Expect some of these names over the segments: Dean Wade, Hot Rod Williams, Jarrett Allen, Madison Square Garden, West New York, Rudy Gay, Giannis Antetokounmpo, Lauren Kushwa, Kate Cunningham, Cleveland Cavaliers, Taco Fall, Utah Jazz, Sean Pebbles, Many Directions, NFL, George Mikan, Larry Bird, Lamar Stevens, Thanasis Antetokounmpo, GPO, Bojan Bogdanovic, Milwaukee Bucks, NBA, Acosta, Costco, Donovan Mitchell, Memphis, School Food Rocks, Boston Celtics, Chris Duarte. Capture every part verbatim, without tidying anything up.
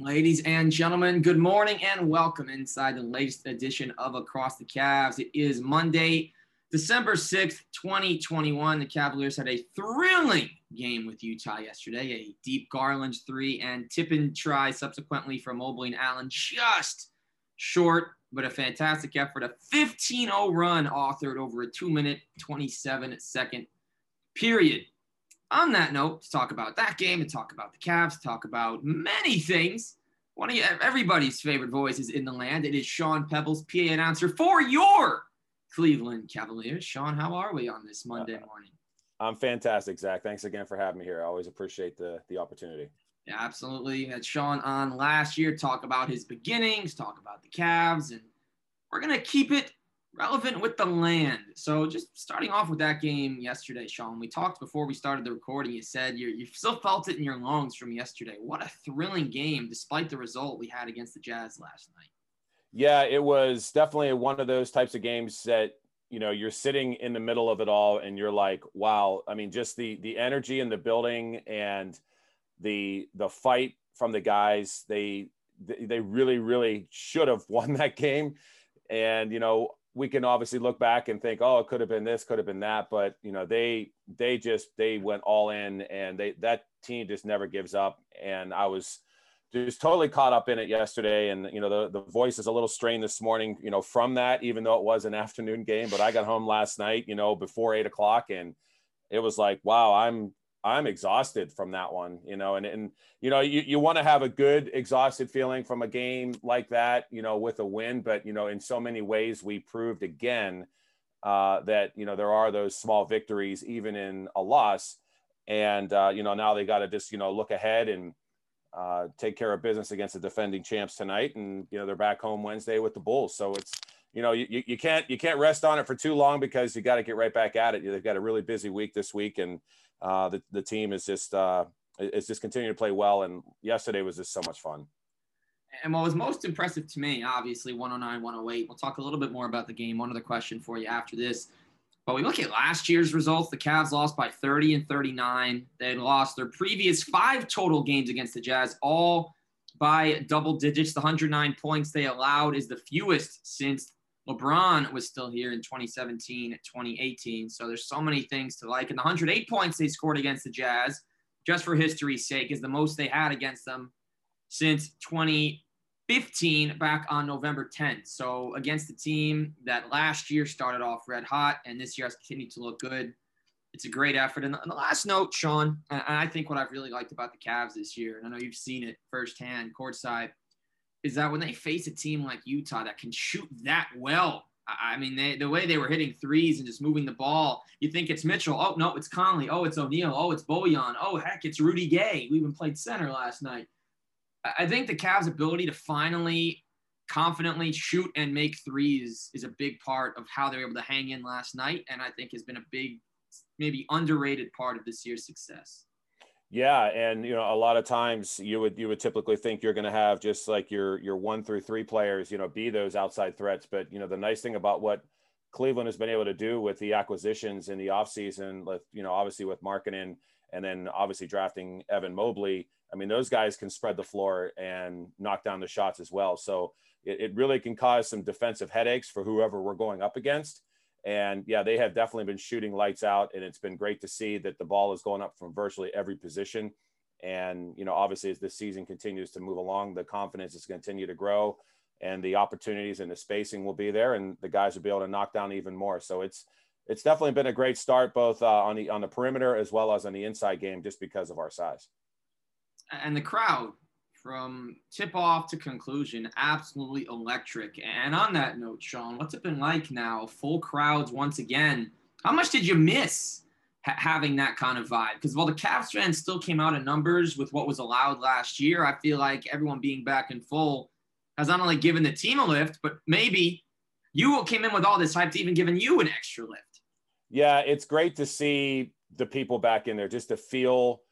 Ladies and gentlemen, good morning and welcome inside the latest edition of Across the Cavs. It is Monday, December sixth, twenty twenty-one. The Cavaliers had a thrilling game with Utah yesterday. A deep Garland three and tip-in try subsequently from Mobley and Allen. Just short, but a fantastic effort. A fifteen oh run authored over a two minute, twenty-seven second period. On that note, to talk about that game and talk about the Cavs, talk about many things, one of everybody's favorite voices in the land, it is Sean Pebbles, P A announcer for your Cleveland Cavaliers. Sean, how are we on this Monday morning? I'm fantastic, Zach. Thanks again for having me here. I always appreciate the, the opportunity. Yeah, absolutely. Had Sean on last year, talk about his beginnings, talk about the Cavs, and we're going to keep it relevant with the land. So just starting off with that game yesterday, Sean, we talked before we started the recording. You said you you still felt it in your lungs from yesterday. What a thrilling game, despite the result we had against the Jazz last night. Yeah, it was definitely one of those types of games that, you know, you're sitting in the middle of it all and you're like, wow. I mean, just the the energy in the building and the the fight from the guys, they they really, really should have won that game. And, you know, we can obviously look back and think, oh, it could have been this, could have been that. But, you know, they, they just, they went all in, and they, that team just never gives up. And I was just totally caught up in it yesterday. And, you know, the, the voice is a little strained this morning, you know, from that, even though it was an afternoon game, but I got home last night, you know, before eight o'clock. And it was like, wow, I'm, I'm exhausted from that one, you know, and, and, you know, you, you want to have a good exhausted feeling from a game like that, you know, with a win, but, you know, in so many ways we proved again uh, that, you know, there are those small victories, even in a loss. And, uh, you know, now they got to just, you know, look ahead and uh, take care of business against the defending champs tonight. And, you know, they're back home Wednesday with the Bulls. So it's, you know, you, you can't, you can't rest on it for too long, because you got to get right back at it. They've got a really busy week this week, and uh, the, the team is just, uh, is just continuing to play well. And yesterday was just so much fun. And what was most impressive to me, obviously one oh nine, one oh eight, we'll talk a little bit more about the game. One other question for you after this, but we look at last year's results. The Cavs lost by thirty and thirty-nine. They lost their previous five total games against the Jazz, all by double digits. The one hundred nine points they allowed is the fewest since LeBron was still here in twenty seventeen, twenty eighteen. So there's so many things to like. And the one hundred eight points they scored against the Jazz, just for history's sake, is the most they had against them since twenty fifteen, back on November tenth. So against the team that last year started off red hot and this year has continued to look good, it's a great effort. And the last note, Sean, and I think what I've really liked about the Cavs this year, and I know you've seen it firsthand courtside, is that when they face a team like Utah that can shoot that well, I mean, they, the way they were hitting threes and just moving the ball, you think it's Mitchell. Oh, no, it's Conley. Oh, it's O'Neal. Oh, it's Bojan. Oh, heck, it's Rudy Gay. We even played center last night. I think the Cavs' ability to finally confidently shoot and make threes is a big part of how they were able to hang in last night, and I think has been a big, maybe underrated part of this year's success. Yeah. And, you know, a lot of times you would, you would typically think you're going to have just like your, your one through three players, you know, be those outside threats. But, you know, the nice thing about what Cleveland has been able to do with the acquisitions in the offseason, like, you know, obviously with Markkanen and then obviously drafting Evan Mobley, I mean, those guys can spread the floor and knock down the shots as well. So it, it really can cause some defensive headaches for whoever we're going up against. And yeah, they have definitely been shooting lights out, and it's been great to see that the ball is going up from virtually every position. And, you know, obviously as this season continues to move along, the confidence is going to continue to grow, and the opportunities and the spacing will be there, and the guys will be able to knock down even more. So it's, it's definitely been a great start, both uh, on the, on the perimeter as well as on the inside game, just because of our size. And the crowd from tip off to conclusion, absolutely electric. And on that note, Sean, what's it been like now? Full crowds once again. How much did you miss ha- having that kind of vibe? Because while the Cavs fans still came out in numbers with what was allowed last year, I feel like everyone being back in full has not only given the team a lift, but maybe you came in with all this hype to even giving you an extra lift. Yeah, it's great to see the people back in there, just to feel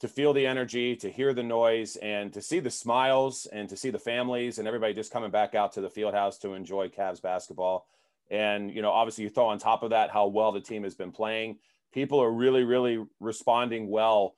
to feel the energy, to hear the noise, and to see the smiles, and to see the families and everybody just coming back out to the Fieldhouse to enjoy Cavs basketball. And, you know, obviously you throw on top of that how well the team has been playing. People are really, really responding well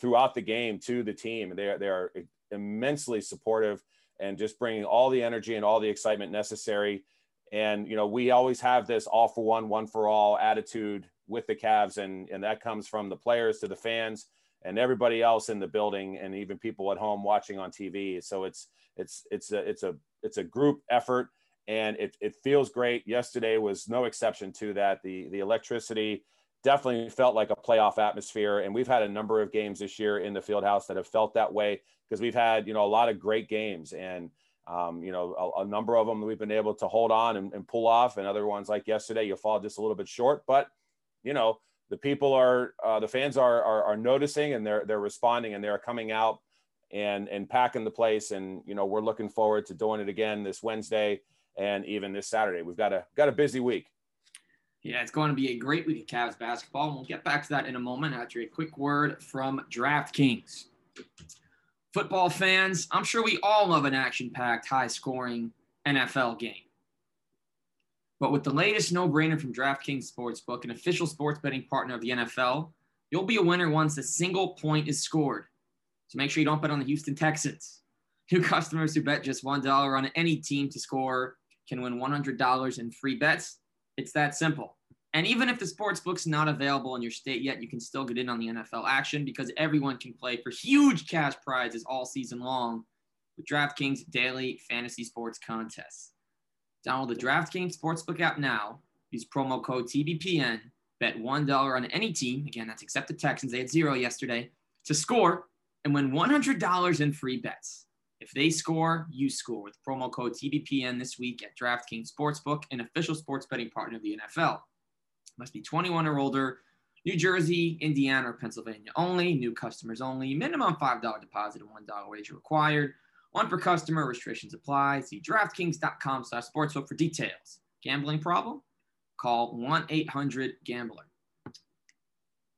throughout the game to the team. They are, they are immensely supportive and just bringing all the energy and all the excitement necessary. And, you know, we always have this all for one, one for all attitude with the Cavs. And, and that comes from the players to the fans and everybody else in the building and even people at home watching on T V. So it's, it's, it's a, it's a, it's a group effort and it, it feels great. Yesterday was no exception to that. The, the electricity definitely felt like a playoff atmosphere. And we've had a number of games this year in the Fieldhouse that have felt that way because we've had, you know, a lot of great games and, Um, you know, a, a number of them that we've been able to hold on and, and pull off, and other ones like yesterday, you fall just a little bit short. But you know, the people are, uh, the fans are, are are noticing, and they're they're responding, and they're coming out and and packing the place. And you know, we're looking forward to doing it again this Wednesday and even this Saturday. We've got a got a busy week. Yeah, it's going to be a great week of Cavs basketball, and we'll get back to that in a moment after a quick word from DraftKings. Football fans, I'm sure we all love an action-packed, high-scoring N F L game. But with the latest no-brainer from DraftKings Sportsbook, an official sports betting partner of the N F L, you'll be a winner once a single point is scored. So make sure you don't bet on the Houston Texans. New customers who bet just one dollar on any team to score can win one hundred dollars in free bets. It's that simple. And even if the sportsbook's not available in your state yet, you can still get in on the N F L action because everyone can play for huge cash prizes all season long with DraftKings Daily Fantasy Sports Contests. Download the DraftKings Sportsbook app now. Use promo code T B P N. Bet one dollar on any team. Again, that's except the Texans. They had zero yesterday. To score and win one hundred dollars in free bets. If they score, you score with promo code T B P N this week at DraftKings Sportsbook, an official sports betting partner of the N F L. Must be twenty-one or older, New Jersey, Indiana, or Pennsylvania only, new customers only, minimum five dollar deposit and one dollar wager required, one per customer, restrictions apply. See DraftKings.com slash sportsbook for details. Gambling problem? Call one eight hundred gambler.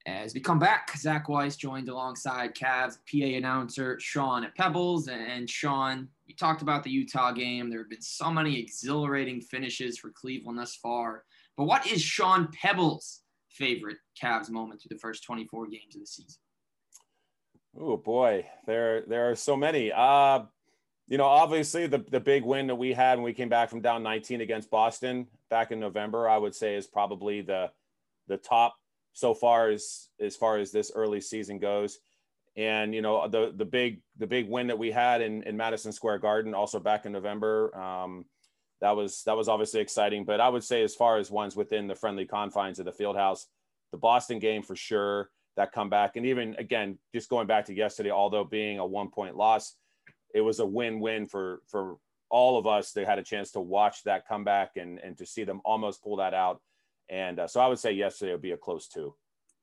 As we come back, Zach Weiss joined alongside Cavs P A announcer Sean Pebbles. And Sean, we talked about the Utah game. There have been so many exhilarating finishes for Cleveland thus far. But what is Sean Pebbles' favorite Cavs moment through the first twenty-four games of the season? Oh, boy, there there are so many. Uh, you know, obviously the, the big win that we had when we came back from down nineteen against Boston back in November, I would say is probably the the top so far as, as far as this early season goes. And, you know, the the big the big win that we had in, in Madison Square Garden also back in November, um, That was that was obviously exciting, but I would say as far as ones within the friendly confines of the Fieldhouse, the Boston game for sure, that comeback. And even, again, just going back to yesterday, although being a one-point loss, it was a win-win for, for all of us that had a chance to watch that comeback and, and to see them almost pull that out. And uh, so I would say yesterday would be a close two.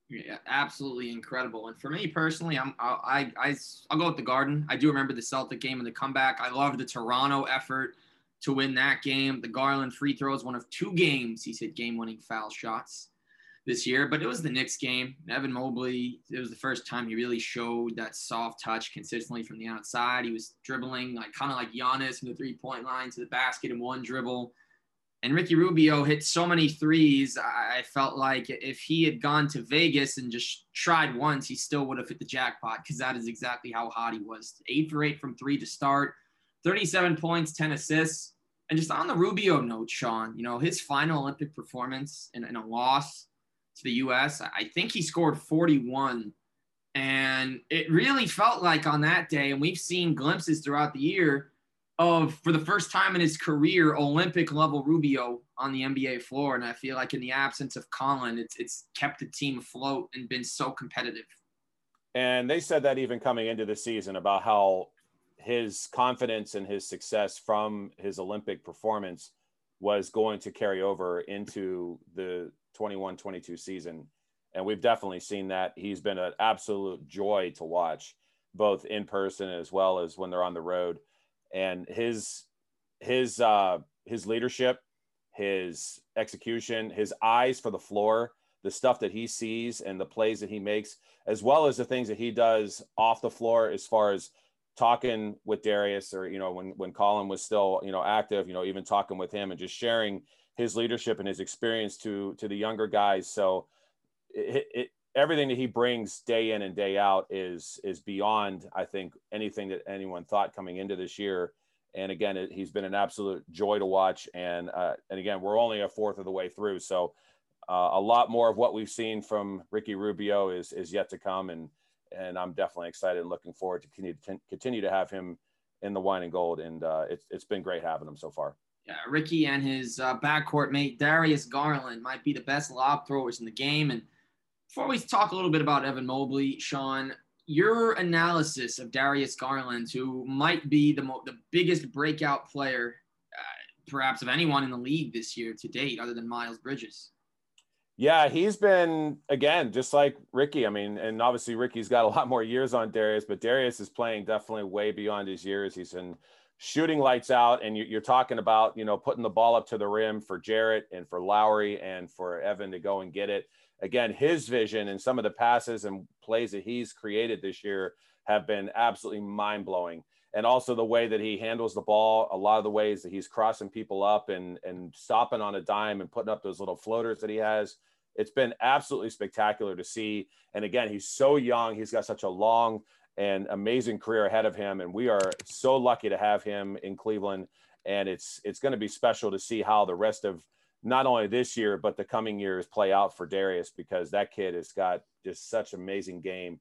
Yeah, absolutely incredible. And for me personally, I'm, I, I, I'll go with the Garden. I do remember the Celtic game and the comeback. I loved the Toronto effort to win that game. The Garland free throws, one of two games he's hit game-winning foul shots this year, but it was the Knicks game. Evan Mobley, it was the first time he really showed that soft touch consistently from the outside. He was dribbling like kind of like Giannis from the three-point line to the basket in one dribble. And Ricky Rubio hit so many threes, I felt like if he had gone to Vegas and just tried once, he still would have hit the jackpot because that is exactly how hot he was. Eight for eight from three to start. thirty-seven points, ten assists. And just on the Rubio note, Sean, you know, his final Olympic performance in, in a loss to the U S, I think he scored forty-one. And it really felt like on that day, and we've seen glimpses throughout the year of, for the first time in his career, Olympic-level Rubio on the N B A floor. And I feel like in the absence of Colin, it's, it's kept the team afloat and been so competitive. And they said that even coming into the season about how his confidence and his success from his Olympic performance was going to carry over into the twenty-one twenty-two season. And we've definitely seen that. He's been an absolute joy to watch, both in person as well as when they're on the road. And his, his, uh, his leadership, his execution, his eyes for the floor, the stuff that he sees and the plays that he makes, as well as the things that he does off the floor, as far as talking with Darius, or, you know, when, when Colin was still, you know, active, you know, even talking with him and just sharing his leadership and his experience to, to the younger guys. So it, it, everything that he brings day in and day out is is beyond, I think, anything that anyone thought coming into this year. And again, it, he's been an absolute joy to watch. And uh, and again, we're only a fourth of the way through, so uh, a lot more of what we've seen from Ricky Rubio is is yet to come. And and I'm definitely excited and looking forward to continue to have him in the wine and gold. And uh, it's it's been great having him so far. Yeah, Ricky and his uh, backcourt mate Darius Garland might be the best lob throwers in the game. And before we talk a little bit about Evan Mobley, Sean, your analysis of Darius Garland, who might be the mo- the biggest breakout player, uh, perhaps of anyone in the league this year to date, other than Miles Bridges. Yeah, he's been, again, just like Ricky. I mean, and obviously Ricky's got a lot more years on Darius, but Darius is playing definitely way beyond his years. He's been shooting lights out, and you're talking about, you know, putting the ball up to the rim for Jarrett and for Lowry and for Evan to go and get it. Again, his vision and some of the passes and plays that he's created this year have been absolutely mind-blowing. And also the way that he handles the ball, a lot of the ways that he's crossing people up and, and stopping on a dime and putting up those little floaters that he has. It's been absolutely spectacular to see. And again, he's so young. He's got such a long and amazing career ahead of him. And we are so lucky to have him in Cleveland. And it's it's going to be special to see how the rest of not only this year, but the coming years play out for Darius, because that kid has got just such amazing game.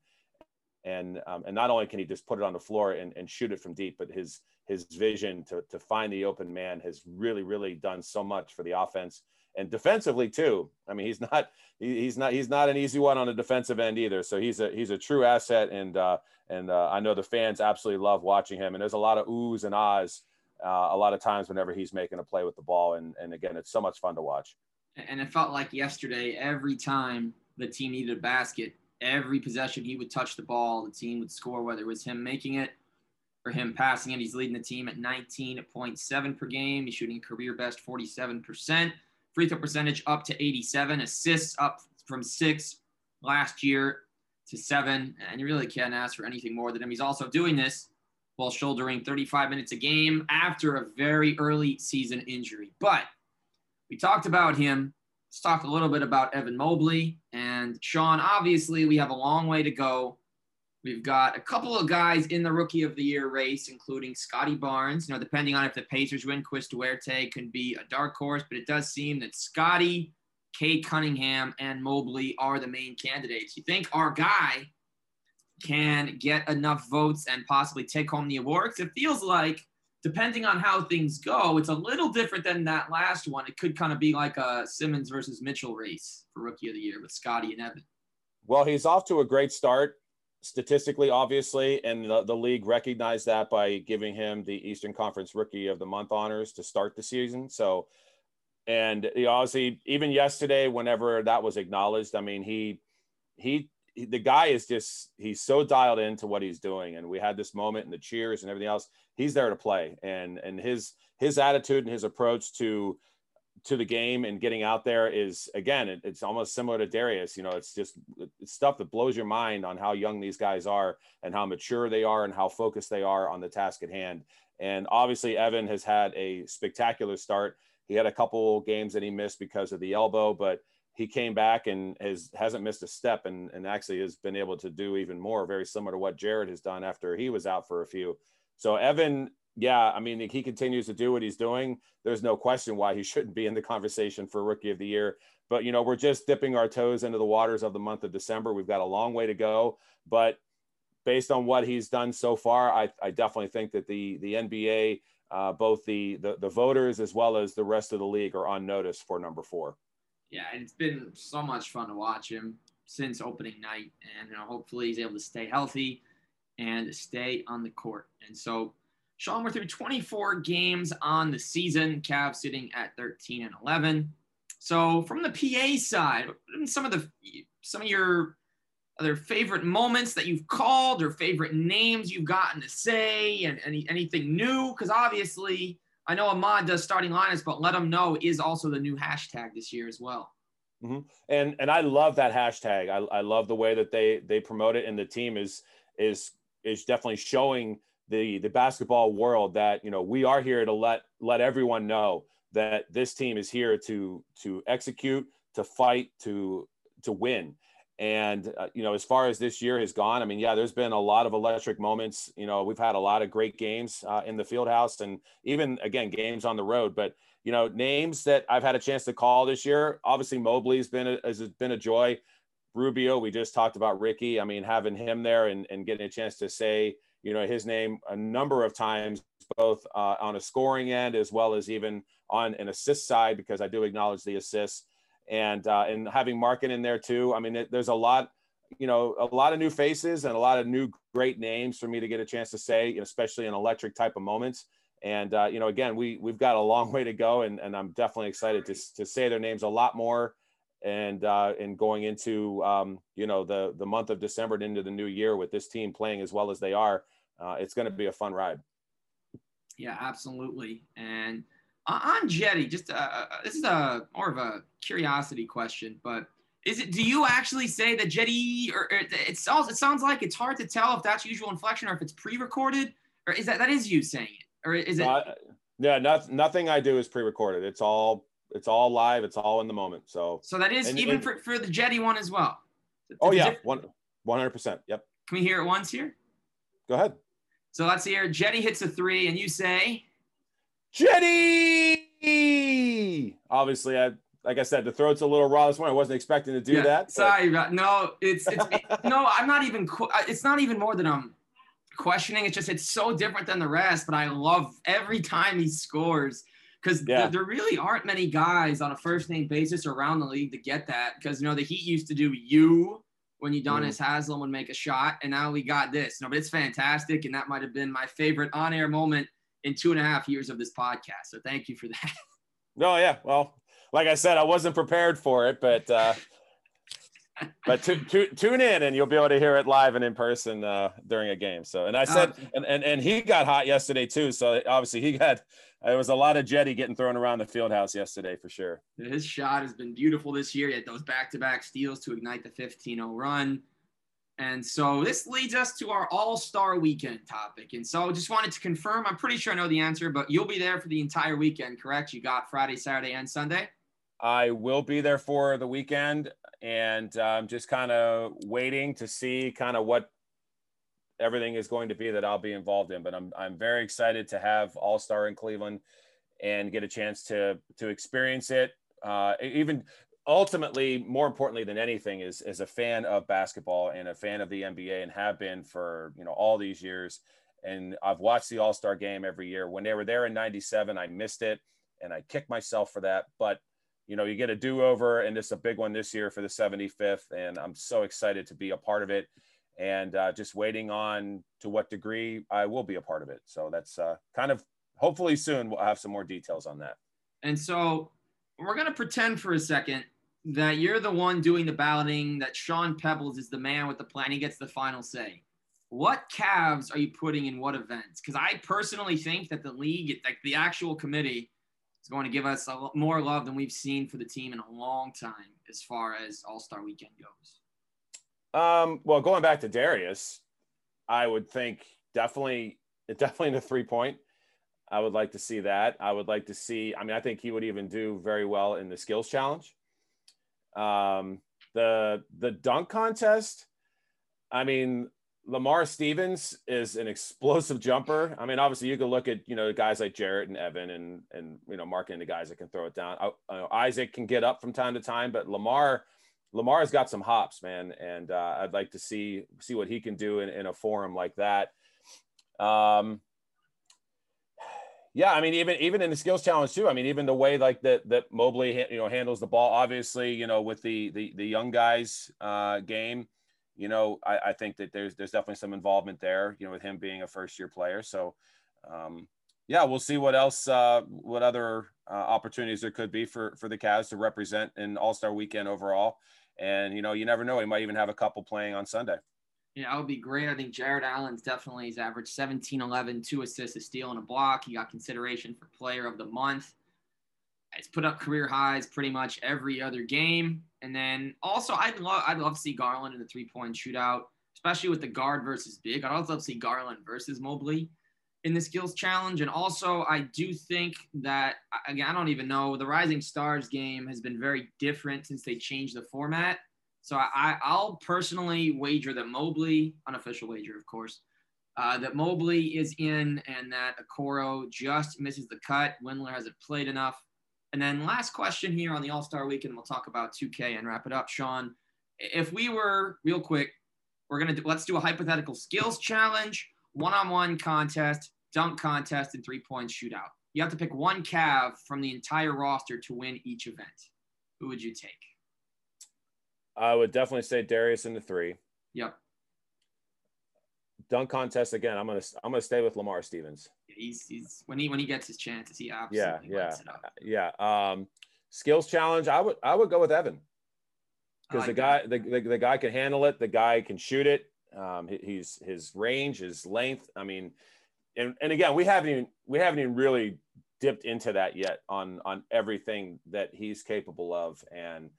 And um, and not only can he just put it on the floor and, and shoot it from deep, but his his vision to, to find the open man has really, really done so much for the offense and defensively too. I mean, he's not he, he's not he's not an easy one on the defensive end either. So he's a he's a true asset. And uh, and uh, I know the fans absolutely love watching him. And there's a lot of oohs and ahs Uh, a lot of times whenever he's making a play with the ball. And, and again, it's so much fun to watch. And it felt like yesterday, every time the team needed a basket, every possession he would touch the ball, the team would score, whether it was him making it or him passing it. He's leading the team at nineteen point seven per game. He's shooting a career best forty-seven percent. Free throw percentage up to eighty-seven. Assists up from six last year to seven. And you really can't ask for anything more than him. He's also doing this while shouldering thirty-five minutes a game after a very early season injury. But we talked about him. Let's talk a little bit about Evan Mobley. And Sean, obviously we have a long way to go. We've got a couple of guys in the Rookie of the Year race, including Scotty Barnes. You know, depending on if the Pacers win, Chris Duarte can be a dark horse, but it does seem that Scotty, Kate Cunningham, and Mobley are the main candidates. You think our guy can get enough votes and possibly take home the awards? It feels like, depending on how things go, it's a little different than that last one. It could kind of be like a Simmons versus Mitchell race for Rookie of the Year with Scotty and Evan. Well, he's off to a great start statistically, obviously, and the, the league recognized that by giving him the Eastern Conference Rookie of the Month honors to start the season. So, and he obviously, even yesterday, whenever that was acknowledged, I mean, he, he, the guy is just, he's so dialed into what he's doing. And we had this moment and the cheers and everything else. He's there to play. And, and his, his attitude and his approach to, to the game and getting out there is, again, it, it's almost similar to Darius. You know, it's just it's stuff that blows your mind on how young these guys are and how mature they are and how focused they are on the task at hand. And obviously Evan has had a spectacular start. He had a couple games that he missed because of the elbow, but he came back and has, hasn't missed a step and, and actually has been able to do even more, very similar to what Jared has done after he was out for a few. So Evan, yeah, I mean, he continues to do what he's doing. There's no question why he shouldn't be in the conversation for Rookie of the Year. But, you know, we're just dipping our toes into the waters of the month of December. We've got a long way to go. But based on what he's done so far, I, I definitely think that the, the N B A, uh, both the, the, the voters as well as the rest of the league are on notice for number four. Yeah, and it's been so much fun to watch him since opening night. And you know, hopefully he's able to stay healthy and stay on the court. And so, Sean, we're through twenty-four games on the season. Cavs sitting at thirteen and eleven. So from the P A side, some of the some of your other favorite moments that you've called or favorite names you've gotten to say and any anything new? Because obviously, I know Ahmad does starting lineups, but let them know is also the new hashtag this year as well. Mm-hmm. And and I love that hashtag. I, I love the way that they they promote it, and the team is is is definitely showing the the basketball world that, you know, we are here to let let everyone know that this team is here to to execute, to fight, to to win. And, uh, you know, as far as this year has gone, I mean, yeah, there's been a lot of electric moments. You know, we've had a lot of great games uh, in the Fieldhouse, and even, again, games on the road. But, you know, names that I've had a chance to call this year, obviously Mobley's been a, has been a joy. Rubio, we just talked about Ricky. I mean, having him there and, and getting a chance to say, you know, his name a number of times, both uh, on a scoring end as well as even on an assist side, because I do acknowledge the assists. And uh, and having Markkanen in there too. I mean, it, there's a lot, you know, a lot of new faces and a lot of new great names for me to get a chance to say, especially in electric type of moments. And uh, you know, again, we we've got a long way to go, and, and I'm definitely excited to to say their names a lot more. And uh, and going into um, you know the the month of December and into the new year with this team playing as well as they are, uh, it's going to be a fun ride. Yeah, absolutely. And on Jetty, just uh, this is a more of a curiosity question, but is it? Do you actually say that Jetty, or, or it sounds? It sounds like it's hard to tell if that's usual inflection or if it's pre-recorded, or is that that is you saying it, or is it? Uh, yeah, not, nothing I do is pre-recorded. It's all it's all live. It's all in the moment. So so that is and, even and, for, for the Jetty one as well. Oh yeah, one one hundred percent. Yep. Can we hear it once here? Go ahead. So let's hear. Jetty hits a three, and you say. Jetty! Obviously, I like I said, the throat's a little raw this morning. I wasn't expecting to do yeah, that. But. Sorry, no, it's it's no, I'm not even. It's not even more than I'm questioning. It's just it's so different than the rest. But I love every time he scores because yeah. th- there really aren't many guys on a first name basis around the league to get that. Because you know the Heat used to do you when Udonis mm. Haslem would make a shot, and now we got this. No, but it's fantastic, and that might have been my favorite on air moment in two and a half years of this podcast. So thank you for that. No, oh, yeah. Well, like I said, I wasn't prepared for it, but, uh, but t- t- tune in and you'll be able to hear it live and in person uh, during a game. So, and I said, oh, and, and, and he got hot yesterday too. So obviously he got, there was a lot of Jetty getting thrown around the field house yesterday for sure. His shot has been beautiful this year. He had those back-to-back steals to ignite the fifteen oh run. And so this leads us to our All-Star Weekend topic. And so I just wanted to confirm, I'm pretty sure I know the answer, but you'll be there for the entire weekend, correct? You got Friday, Saturday, and Sunday? I will be there for the weekend, and I'm um, just kind of waiting to see kind of what everything is going to be that I'll be involved in. But I'm I'm very excited to have All-Star in Cleveland and get a chance to to experience it. Uh, even – Ultimately, more importantly than anything, is is a fan of basketball and a fan of the N B A, and have been for you know all these years. And I've watched the All-Star game every year. When they were there in ninety-seven, I missed it, and I kicked myself for that. But you know, you get a do-over, and it's a big one this year for the seventy-fifth. And I'm so excited to be a part of it, and uh, just waiting on to what degree I will be a part of it. So that's uh, kind of hopefully soon we'll have some more details on that. And so we're gonna pretend for a second that you're the one doing the balloting, that Sean Pebbles is the man with the plan. He gets the final say. What Cavs are you putting in what events? Because I personally think that the league, like the actual committee, is going to give us a, more love than we've seen for the team in a long time as far as All-Star Weekend goes. Um, well, going back to Darius, I would think definitely, definitely in a three-point. I would like to see that. I would like to see, I mean, I think he would even do very well in the skills challenge. Um, the, the dunk contest, I mean, Lamar Stevens is an explosive jumper. I mean, obviously you can look at, you know, guys like Jarrett and Evan and, and, you know, Markkanen, the guys that can throw it down. I, I, Isaac can get up from time to time, but Lamar, Lamar has got some hops, man. And, uh, I'd like to see, see what he can do in, in a forum like that. Um, Yeah, I mean, even even in the skills challenge too. I mean, even the way like that that Mobley you know handles the ball, obviously, you know, with the the, the young guys uh, game, you know, I, I think that there's there's definitely some involvement there, you know, with him being a first year player. So, um, yeah, we'll see what else, uh, what other uh, opportunities there could be for for the Cavs to represent in All-Star Weekend overall. And you know, you never know, he might even have a couple playing on Sunday. Yeah, that would be great. I think Jarrett Allen's definitely, he's averaged seventeen, eleven, two assists, a steal, and a block. He got consideration for player of the month. It's put up career highs pretty much every other game. And then also, I'd love, I'd love to see Garland in the three-point shootout, especially with the guard versus big. I'd also love to see Garland versus Mobley in the skills challenge. And also, I do think that, again, I don't even know, the Rising Stars game has been very different since they changed the format. So I, I'll personally wager that Mobley, unofficial wager, of course, uh, that Mobley is in and that Okoro just misses the cut. Wendler hasn't played enough. And then last question here on the All-Star Weekend, we'll talk about two K and wrap it up, Sean. If we were, real quick, we're going to let's do a hypothetical skills challenge, one-on-one contest, dunk contest, and three-point shootout. You have to pick one Cav from the entire roster to win each event. Who would you take? I would definitely say Darius in the three. Yep. Dunk contest again. I'm gonna I'm gonna stay with Lamar Stevens. He's he's when he when he gets his chances, he absolutely yeah yeah yeah. Um, skills challenge. I would I would go with Evan because like the guy the, the the guy can handle it. The guy can shoot it. Um, he's his range, his length. I mean, and and again, we haven't even we haven't even really dipped into that yet on on everything that he's capable of. And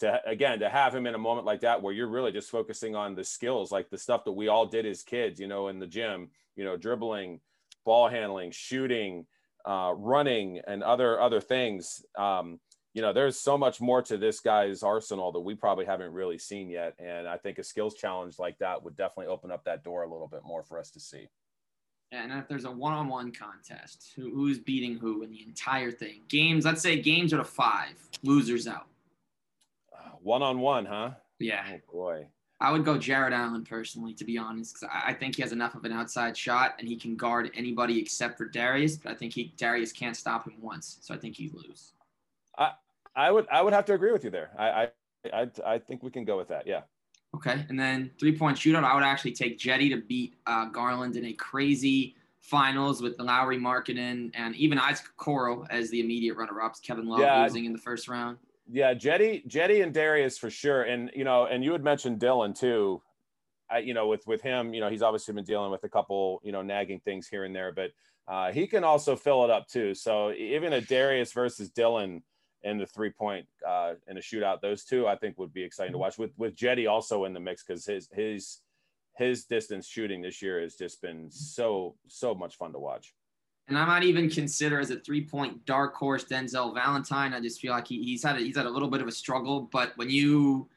to again to have him in a moment like that where you're really just focusing on the skills, like the stuff that we all did as kids, you know, in the gym, you know, dribbling, ball handling, shooting, uh running, and other other things. Um you know, there's so much more to this guy's arsenal that we probably haven't really seen yet, and I think a skills challenge like that would definitely open up that door a little bit more for us to see. And if there's a one-on-one contest, who, who's beating who in the entire thing? Games, let's say games are to five, losers out. One-on-one, huh? Yeah. Oh, boy. I would go Jarrett Allen personally, to be honest, because I think he has enough of an outside shot and he can guard anybody except for Darius, but I think he Darius can't stop him once, so I think he'd lose. I, I would I would have to agree with you there. I, I, I, I think we can go with that, yeah. Okay, and then three-point shootout, I would actually take Jetty to beat uh, Garland in a crazy finals with Lauri Markkanen and even Isaac Okoro as the immediate runner-ups, Kevin Love yeah, losing in the first round. Yeah, Jetty, Jetty and Darius for sure. And, you know, and you had mentioned Dylan too, I, you know, with, with him, you know, he's obviously been dealing with a couple, you know, nagging things here and there, but uh, he can also fill it up too. So even a Darius versus Dylan in the three point uh, in a shootout, those two, I think would be exciting to watch with, with Jetty also in the mix. Cause his, his, his distance shooting this year has just been so, so much fun to watch. And I might even consider as a three-point dark horse Denzel Valentine. I just feel like he, he's had a, he's had a little bit of a struggle, but when you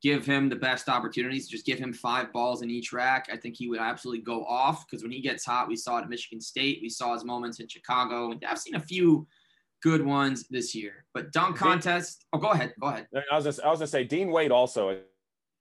give him the best opportunities, just give him five balls in each rack, I think he would absolutely go off because when he gets hot, we saw it at Michigan State. We saw his moments in Chicago. And I've seen a few good ones this year. But dunk contest – oh, go ahead. Go ahead. I was just, I was going to say Dean Wade also –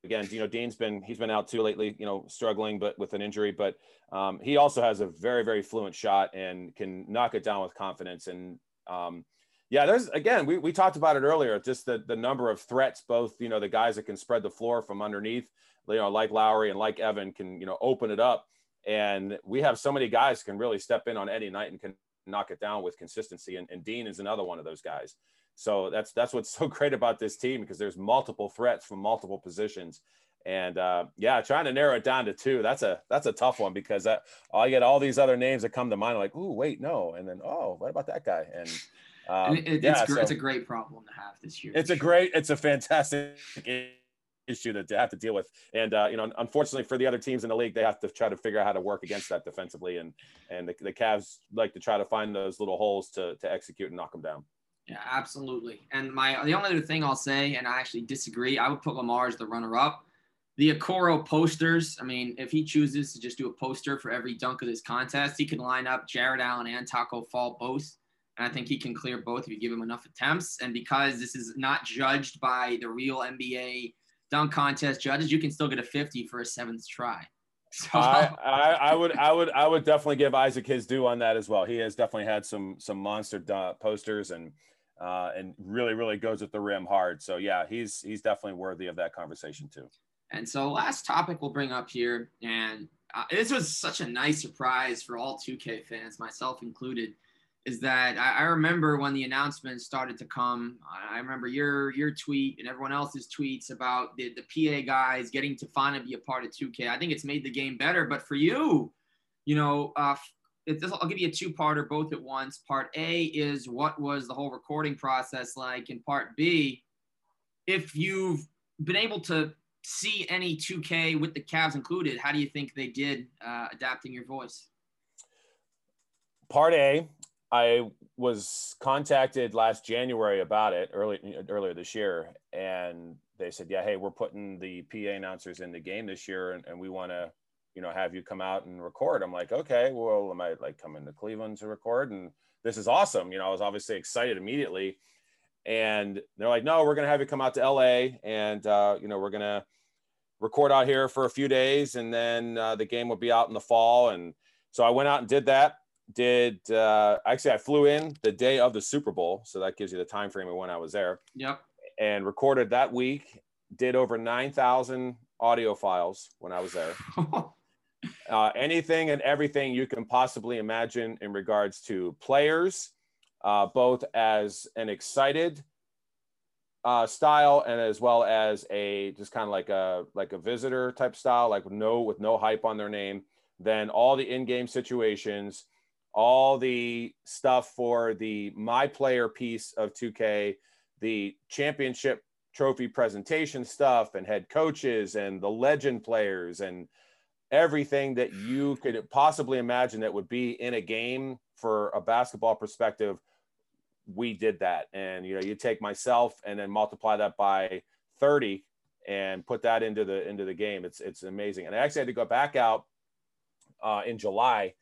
again, you know, Dean's been, he's been out too lately, you know, struggling, but with an injury, but um, he also has a very, very fluent shot and can knock it down with confidence. And um, yeah, there's, again, we, we talked about it earlier, just the, the number of threats, both, you know, the guys that can spread the floor from underneath, you know, like Lowry and like Evan can, you know, open it up. And we have so many guys can really step in on any night and can knock it down with consistency. And, and Dean is another one of those guys. So that's that's what's so great about this team, because there's multiple threats from multiple positions. And uh, yeah, trying to narrow it down to two, that's a that's a tough one, because that, I get all these other names that come to mind, like, ooh, wait, no. And then, oh, what about that guy? And, um, and it, it's, yeah, so, it's a great problem to have this year. It's a sure. great, it's a fantastic issue to, to have to deal with. And, uh, you know, unfortunately for the other teams in the league, they have to try to figure out how to work against that defensively. And and the, the Cavs like to try to find those little holes to to execute and knock them down. Yeah, absolutely. And my the only other thing I'll say, and I actually disagree, I would put Lamar as the runner-up. The Okoro posters, I mean, if he chooses to just do a poster for every dunk of this contest, he can line up Jarrett Allen and Taco Fall both, and I think he can clear both if you give him enough attempts. And because this is not judged by the real N B A dunk contest judges, you can still get a fifty for a seventh try. So. I, I, I would, I would, I would definitely give Isaac his due on that as well. He has definitely had some some monster uh, posters and. Uh, and really, really goes at the rim hard. So yeah, he's he's definitely worthy of that conversation too. And so last topic we'll bring up here, and uh, this was such a nice surprise for all two K fans, myself included, is that I, I remember when the announcements started to come, I remember your your tweet and everyone else's tweets about the, the P A guys getting to finally be a part of two K. I think it's made the game better, but for you, you know, uh, I'll give you a two-parter, both at once. Part A is what was the whole recording process like, and part B, if you've been able to see any two K with the Cavs included, how do you think they did uh, adapting your voice? Part A, I was contacted last January about it, early, earlier this year, and they said, yeah, hey, we're putting the P A announcers in the game this year, and, and we want to, you know, have you come out and record. I'm like, okay, well, am I like coming to Cleveland to record? And this is awesome. You know, I was obviously excited immediately. And they're like, no, we're going to have you come out to L A and, uh, you know, we're going to record out here for a few days, and then uh, the game will be out in the fall. And so I went out and did that. Did uh, actually I flew in the day of the Super Bowl. So that gives you the time frame of when I was there. Yep. And recorded that week, did over nine thousand audio files when I was there. uh, anything and everything you can possibly imagine in regards to players, uh, both as an excited uh, style and as well as a just kind of like a like a visitor type style, like no with no hype on their name. Then all the in-game situations, all the stuff for the My Player piece of two K, the championship trophy presentation stuff, and head coaches and the legend players and everything that you could possibly imagine that would be in a game for a basketball perspective. We did that. And, you know, you take myself and then multiply that by thirty and put that into the, into the game. It's, it's amazing. And I actually had to go back out uh, in July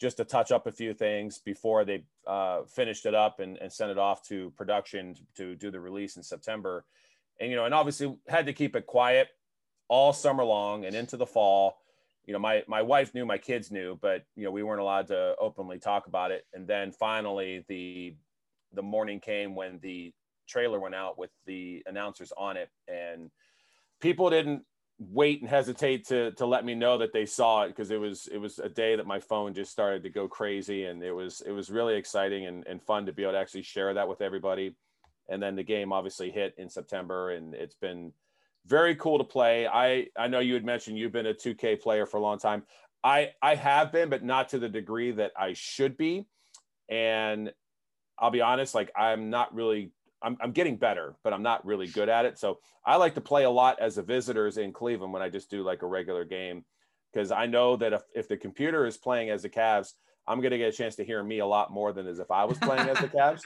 just to touch up a few things before they uh, finished it up and, and sent it off to production to, to do the release in September. And, you know, and obviously had to keep it quiet all summer long and into the fall. You know, my, my wife knew, my kids knew, but, you know, we weren't allowed to openly talk about it. And then finally the, the morning came when the trailer went out with the announcers on it, and people didn't wait and hesitate to to let me know that they saw it, because it was it was a day that my phone just started to go crazy, and it was it was really exciting and, and fun to be able to actually share that with everybody. And then the game obviously hit in September, and it's been very cool to play. I I know you had mentioned you've been a two K player for a long time. I I have been, but not to the degree that I should be. And I'll be honest, like I'm not really I'm, I'm getting better, but I'm not really good at it. So I like to play a lot as a visitors in Cleveland when I just do like a regular game, because I know that if, if the computer is playing as the Cavs, I'm going to get a chance to hear me a lot more than as if I was playing as the Cavs.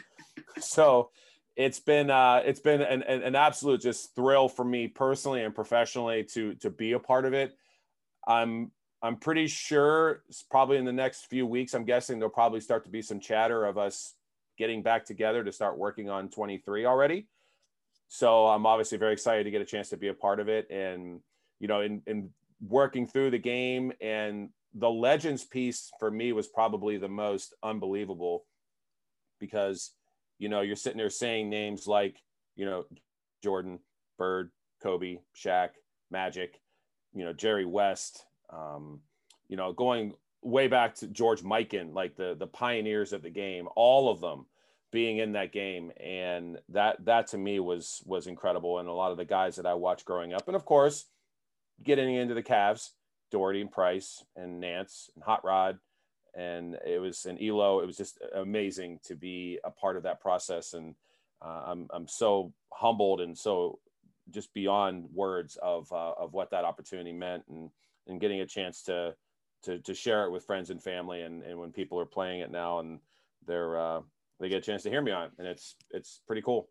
So it's been uh, it's been an, an, an absolute just thrill for me personally and professionally to to be a part of it. I'm I'm pretty sure it's probably in the next few weeks, I'm guessing there'll probably start to be some chatter of us getting back together to start working on twenty-three already. So I'm obviously very excited to get a chance to be a part of it. And, you know, in, in working through the game, and the Legends piece for me was probably the most unbelievable, because, you know, you're sitting there saying names like, you know, Jordan, Bird, Kobe, Shaq, Magic, you know, Jerry West, um, you know, going way back to George Mikan, like the the pioneers of the game, all of them being in that game. And that that to me was was incredible. And a lot of the guys that I watched growing up, and of course getting into the Cavs, Doherty and Price and Nance and Hot Rod, and it was an Elo. It was just amazing to be a part of that process. And uh, I'm I'm so humbled and so just beyond words of uh, of what that opportunity meant, and and getting a chance to To, to share it with friends and family, and, and when people are playing it now and they're uh, they get a chance to hear me on it, and it's it's pretty cool.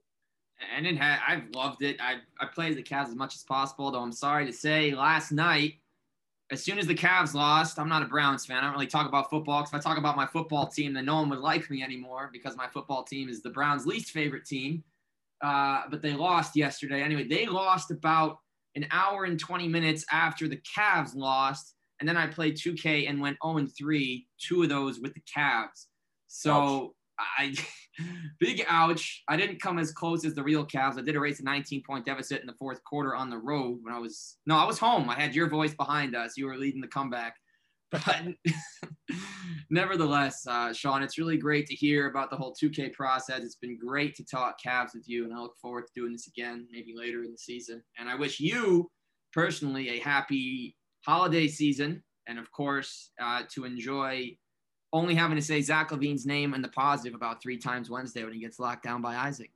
And it had, I've loved it. I I played the Cavs as much as possible, though I'm sorry to say last night, as soon as the Cavs lost — I'm not a Browns fan, I don't really talk about football, because if I talk about my football team, then no one would like me anymore, because my football team is the Browns' least favorite team. Uh, but they lost yesterday. Anyway, they lost about an hour and twenty minutes after the Cavs lost. And then I played two K and went oh and three, two of those with the Cavs. So ouch. I big ouch. I didn't come as close as the real Cavs. I did erase a nineteen-point deficit in the fourth quarter on the road when I was – no, I was home. I had your voice behind us. You were leading the comeback. But nevertheless, uh, Sean, it's really great to hear about the whole two K process. It's been great to talk Cavs with you, and I look forward to doing this again maybe later in the season. And I wish you personally a happy – holiday season, and of course, uh, to enjoy only having to say Zach LaVine's name and the positive about three times Wednesday when he gets locked down by Isaac.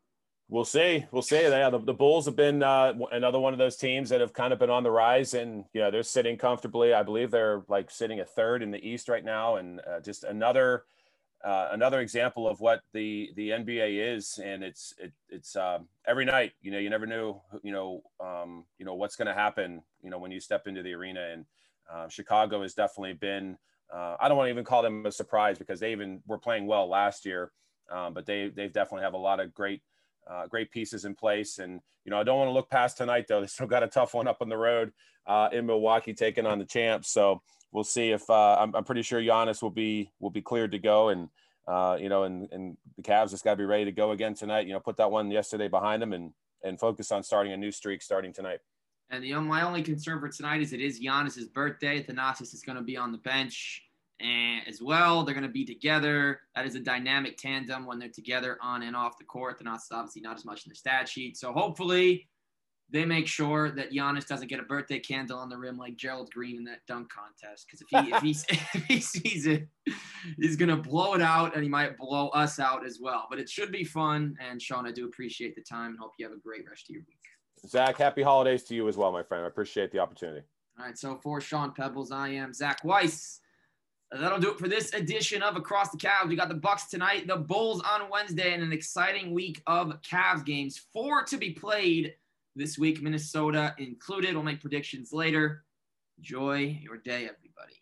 We'll see. We'll see. Yeah, the, the Bulls have been uh, another one of those teams that have kind of been on the rise, and you know they're sitting comfortably. I believe they're like sitting a third in the East right now, and uh, just another uh, another example of what the the N B A is, and it's it, it's um, every night. You know, you never knew, you know, um, you know what's going to happen, you know, when you step into the arena. And uh, Chicago has definitely been. Uh, I don't want to even call them a surprise, because they even were playing well last year, um, but they they definitely have a lot of great uh, great pieces in place. And you know, I don't want to look past tonight though. They still got a tough one up on the road uh, in Milwaukee, taking on the champs. So we'll see if uh, I'm, I'm pretty sure Giannis will be will be cleared to go, and uh, you know, and and the Cavs just got to be ready to go again tonight. You know, put that one yesterday behind them, and and focus on starting a new streak starting tonight. And the my only concern for tonight is it is Giannis's birthday. Thanasis is going to be on the bench and as well. They're going to be together. That is a dynamic tandem when they're together on and off the court. Thanasis is obviously not as much in the stat sheet. So hopefully they make sure that Giannis doesn't get a birthday candle on the rim like Gerald Green in that dunk contest. Because if he, if, he, if he sees it, he's going to blow it out, and he might blow us out as well. But it should be fun. And, Sean, I do appreciate the time and hope you have a great rest of your week. Zach, happy holidays to you as well, my friend. I appreciate the opportunity. All right, so for Sean Pebbles, I am Zach Weiss. That'll do it for this edition of Across the Cavs. We got the Bucks tonight, the Bulls on Wednesday, and an exciting week of Cavs games. Four to be played this week, Minnesota included. We'll make predictions later. Enjoy your day, everybody.